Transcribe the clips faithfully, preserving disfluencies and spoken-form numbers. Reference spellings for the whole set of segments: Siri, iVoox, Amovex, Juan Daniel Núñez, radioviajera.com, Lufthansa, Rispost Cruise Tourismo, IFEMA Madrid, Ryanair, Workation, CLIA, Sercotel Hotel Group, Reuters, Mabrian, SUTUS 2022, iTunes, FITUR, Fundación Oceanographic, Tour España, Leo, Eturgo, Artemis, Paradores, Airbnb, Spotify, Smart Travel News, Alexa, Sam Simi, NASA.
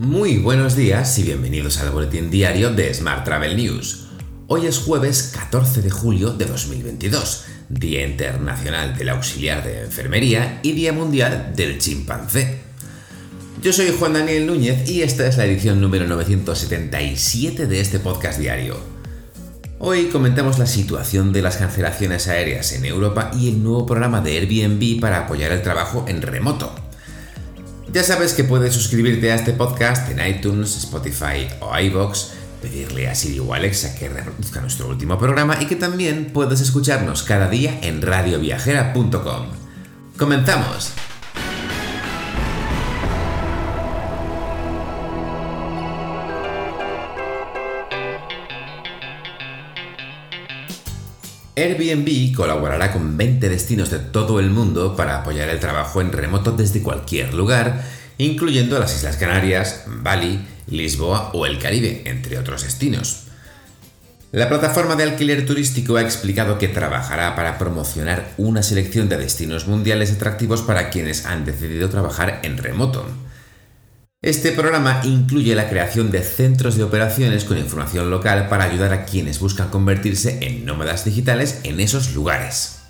Muy buenos días y bienvenidos al boletín diario de Smart Travel News. Hoy es jueves catorce de julio de dos mil veintidós, Día Internacional del Auxiliar de Enfermería y Día Mundial del Chimpancé. Yo soy Juan Daniel Núñez y esta es la edición número novecientos setenta y siete de este podcast diario. Hoy comentamos la situación de las cancelaciones aéreas en Europa y el nuevo programa de Airbnb para apoyar el trabajo en remoto. Ya sabes que puedes suscribirte a este podcast en iTunes, Spotify o iVoox, pedirle a Siri o Alexa que reproduzca nuestro último programa y que también puedes escucharnos cada día en radio viajera punto com. ¡Comenzamos! Airbnb colaborará con veinte destinos de todo el mundo para apoyar el trabajo en remoto desde cualquier lugar, incluyendo las Islas Canarias, Bali, Lisboa o el Caribe, entre otros destinos. La plataforma de alquiler turístico ha explicado que trabajará para promocionar una selección de destinos mundiales atractivos para quienes han decidido trabajar en remoto. Este programa incluye la creación de centros de operaciones con información local para ayudar a quienes buscan convertirse en nómadas digitales en esos lugares.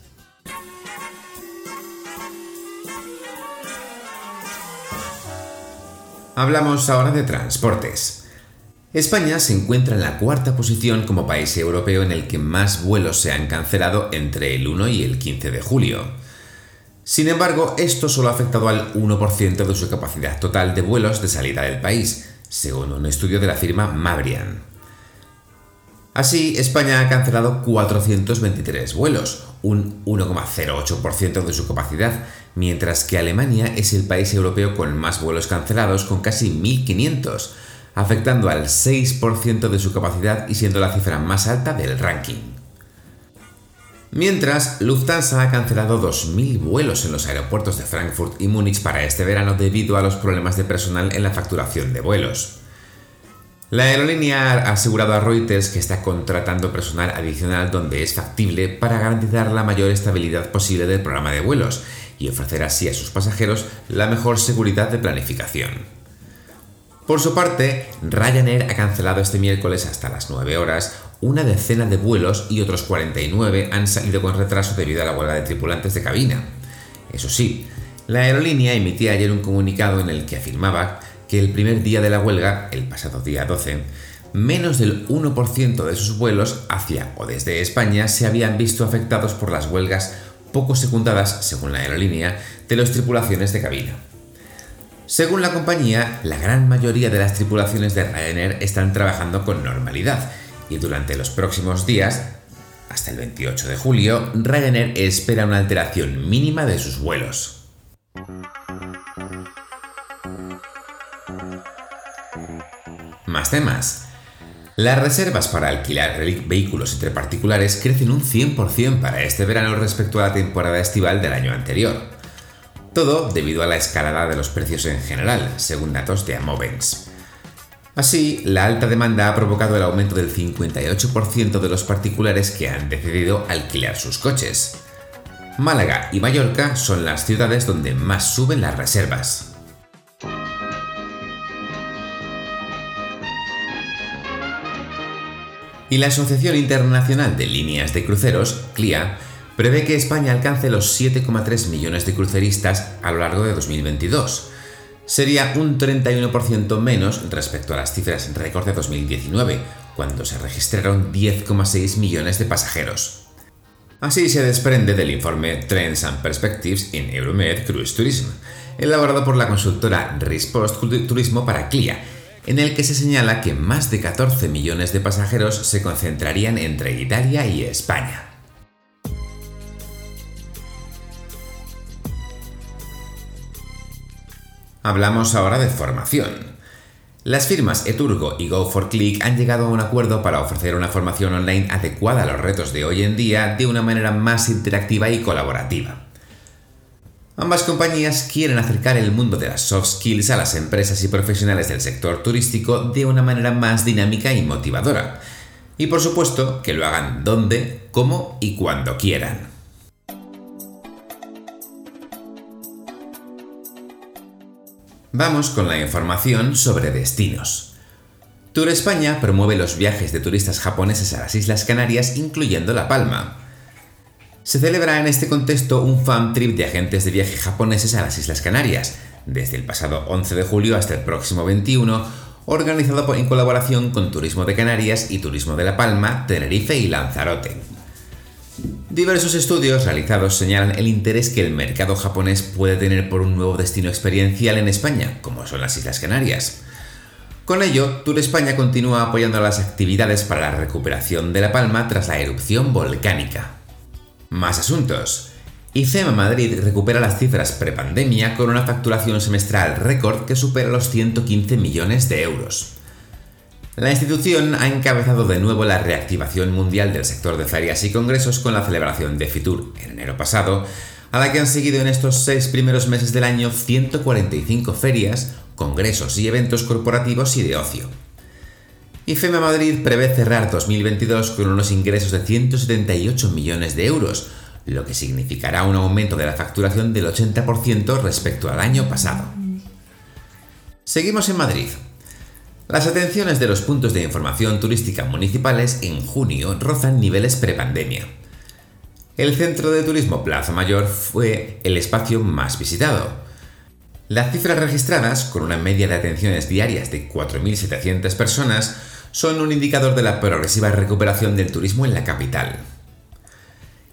Hablamos ahora de transportes. España se encuentra en la cuarta posición como país europeo en el que más vuelos se han cancelado entre el uno y el quince de julio. Sin embargo, esto solo ha afectado al uno por ciento de su capacidad total de vuelos de salida del país, según un estudio de la firma Mabrian. Así, España ha cancelado cuatrocientos veintitrés vuelos, un uno coma cero ocho por ciento de su capacidad, mientras que Alemania es el país europeo con más vuelos cancelados, con casi mil quinientos, afectando al seis por ciento de su capacidad y siendo la cifra más alta del ranking. Mientras, Lufthansa ha cancelado dos mil vuelos en los aeropuertos de Frankfurt y Múnich para este verano debido a los problemas de personal en la facturación de vuelos. La aerolínea ha asegurado a Reuters que está contratando personal adicional donde es factible para garantizar la mayor estabilidad posible del programa de vuelos y ofrecer así a sus pasajeros la mejor seguridad de planificación. Por su parte, Ryanair ha cancelado este miércoles hasta las nueve horas una decena de vuelos y otros cuarenta y nueve han salido con retraso debido a la huelga de tripulantes de cabina. Eso sí, la aerolínea emitía ayer un comunicado en el que afirmaba que el primer día de la huelga, el pasado día doce, menos del uno por ciento de sus vuelos hacia o desde España se habían visto afectados por las huelgas poco secundadas, según la aerolínea, de las tripulaciones de cabina. Según la compañía, la gran mayoría de las tripulaciones de Ryanair están trabajando con normalidad y durante los próximos días, hasta el veintiocho de julio, Ryanair espera una alteración mínima de sus vuelos. Más temas. Las reservas para alquilar vehículos entre particulares crecen un cien por ciento para este verano respecto a la temporada estival del año anterior. Todo debido a la escalada de los precios en general, según datos de Amovex. Así, la alta demanda ha provocado el aumento del cincuenta y ocho por ciento de los particulares que han decidido alquilar sus coches. Málaga y Mallorca son las ciudades donde más suben las reservas. Y la Asociación Internacional de Líneas de Cruceros, C L I A, prevé que España alcance los siete coma tres millones de cruceristas a lo largo de dos mil veintidós. Sería un treinta y uno por ciento menos respecto a las cifras récord de dos mil diecinueve, cuando se registraron diez coma seis millones de pasajeros. Así se desprende del informe Trends and Perspectives in Euromed Cruise Tourism, elaborado por la consultora Rispost Cruise Tourismo para C L I A, en el que se señala que más de catorce millones de pasajeros se concentrarían entre Italia y España. Hablamos ahora de formación. Las firmas Eturgo y Go cuatro Click han llegado a un acuerdo para ofrecer una formación online adecuada a los retos de hoy en día de una manera más interactiva y colaborativa. Ambas compañías quieren acercar el mundo de las soft skills a las empresas y profesionales del sector turístico de una manera más dinámica y motivadora. Y por supuesto, que lo hagan donde, cómo y cuando quieran. Vamos con la información sobre destinos. Tour España promueve los viajes de turistas japoneses a las Islas Canarias, incluyendo La Palma. Se celebra en este contexto un fan trip de agentes de viaje japoneses a las Islas Canarias, desde el pasado once de julio hasta el próximo veintiuno, organizado en colaboración con Turismo de Canarias y Turismo de La Palma, Tenerife y Lanzarote. Diversos estudios realizados señalan el interés que el mercado japonés puede tener por un nuevo destino experiencial en España, como son las Islas Canarias. Con ello, Tour España continúa apoyando las actividades para la recuperación de La Palma tras la erupción volcánica. Más asuntos. IFEMA Madrid recupera las cifras prepandemia con una facturación semestral récord que supera los ciento quince millones de euros. La institución ha encabezado de nuevo la reactivación mundial del sector de ferias y congresos con la celebración de FITUR en enero pasado, a la que han seguido en estos seis primeros meses del año ciento cuarenta y cinco ferias, congresos y eventos corporativos y de ocio. IFEMA Madrid prevé cerrar dos mil veintidós con unos ingresos de ciento setenta y ocho millones de euros, lo que significará un aumento de la facturación del ochenta por ciento respecto al año pasado. Seguimos en Madrid. Las atenciones de los puntos de información turística municipales en junio rozan niveles prepandemia. El centro de turismo Plaza Mayor fue el espacio más visitado. Las cifras registradas, con una media de atenciones diarias de cuatro mil setecientas personas, son un indicador de la progresiva recuperación del turismo en la capital.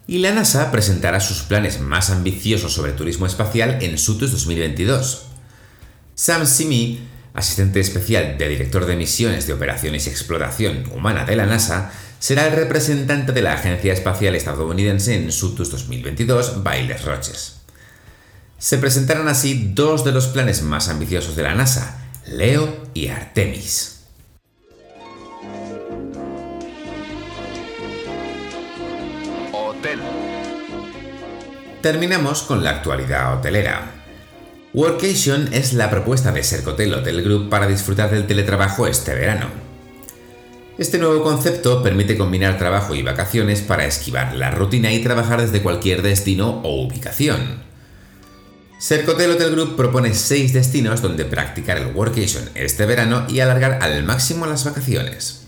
Y la NASA presentará sus planes más ambiciosos sobre turismo espacial en SUTUS dos mil veintidós. Sam Simi, asistente especial de director de misiones de operaciones y exploración humana de la NASA, será el representante de la Agencia Espacial Estadounidense en SUTUS dos mil veintidós, Bailes Roches. Se presentarán así dos de los planes más ambiciosos de la NASA, Leo y Artemis. Terminamos con la actualidad hotelera. Workation es la propuesta de Sercotel Hotel Group para disfrutar del teletrabajo este verano. Este nuevo concepto permite combinar trabajo y vacaciones para esquivar la rutina y trabajar desde cualquier destino o ubicación. Sercotel Hotel Group propone seis destinos donde practicar el Workation este verano y alargar al máximo las vacaciones.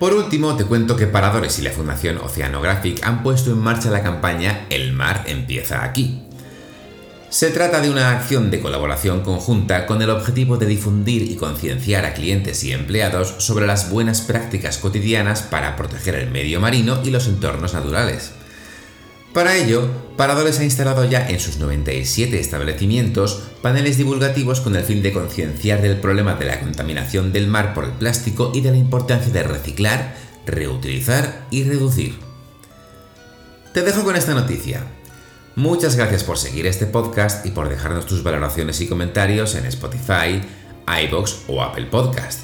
Por último, te cuento que Paradores y la Fundación Oceanographic han puesto en marcha la campaña El mar empieza aquí. Se trata de una acción de colaboración conjunta con el objetivo de difundir y concienciar a clientes y empleados sobre las buenas prácticas cotidianas para proteger el medio marino y los entornos naturales. Para ello, Paradores ha instalado ya en sus noventa y siete establecimientos paneles divulgativos con el fin de concienciar del problema de la contaminación del mar por el plástico y de la importancia de reciclar, reutilizar y reducir. Te dejo con esta noticia. Muchas gracias por seguir este podcast y por dejarnos tus valoraciones y comentarios en Spotify, iVoox o Apple Podcast.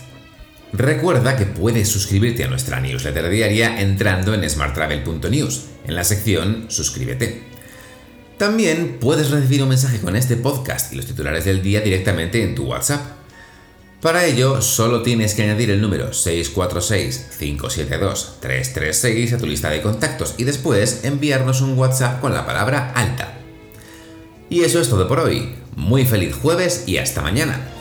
Recuerda que puedes suscribirte a nuestra newsletter diaria entrando en smart travel punto news, en la sección Suscríbete. También puedes recibir un mensaje con este podcast y los titulares del día directamente en tu WhatsApp. Para ello, solo tienes que añadir el número seis cuatro seis, cinco siete dos, tres tres seis a tu lista de contactos y después enviarnos un WhatsApp con la palabra alta. Y eso es todo por hoy. Muy feliz jueves y hasta mañana.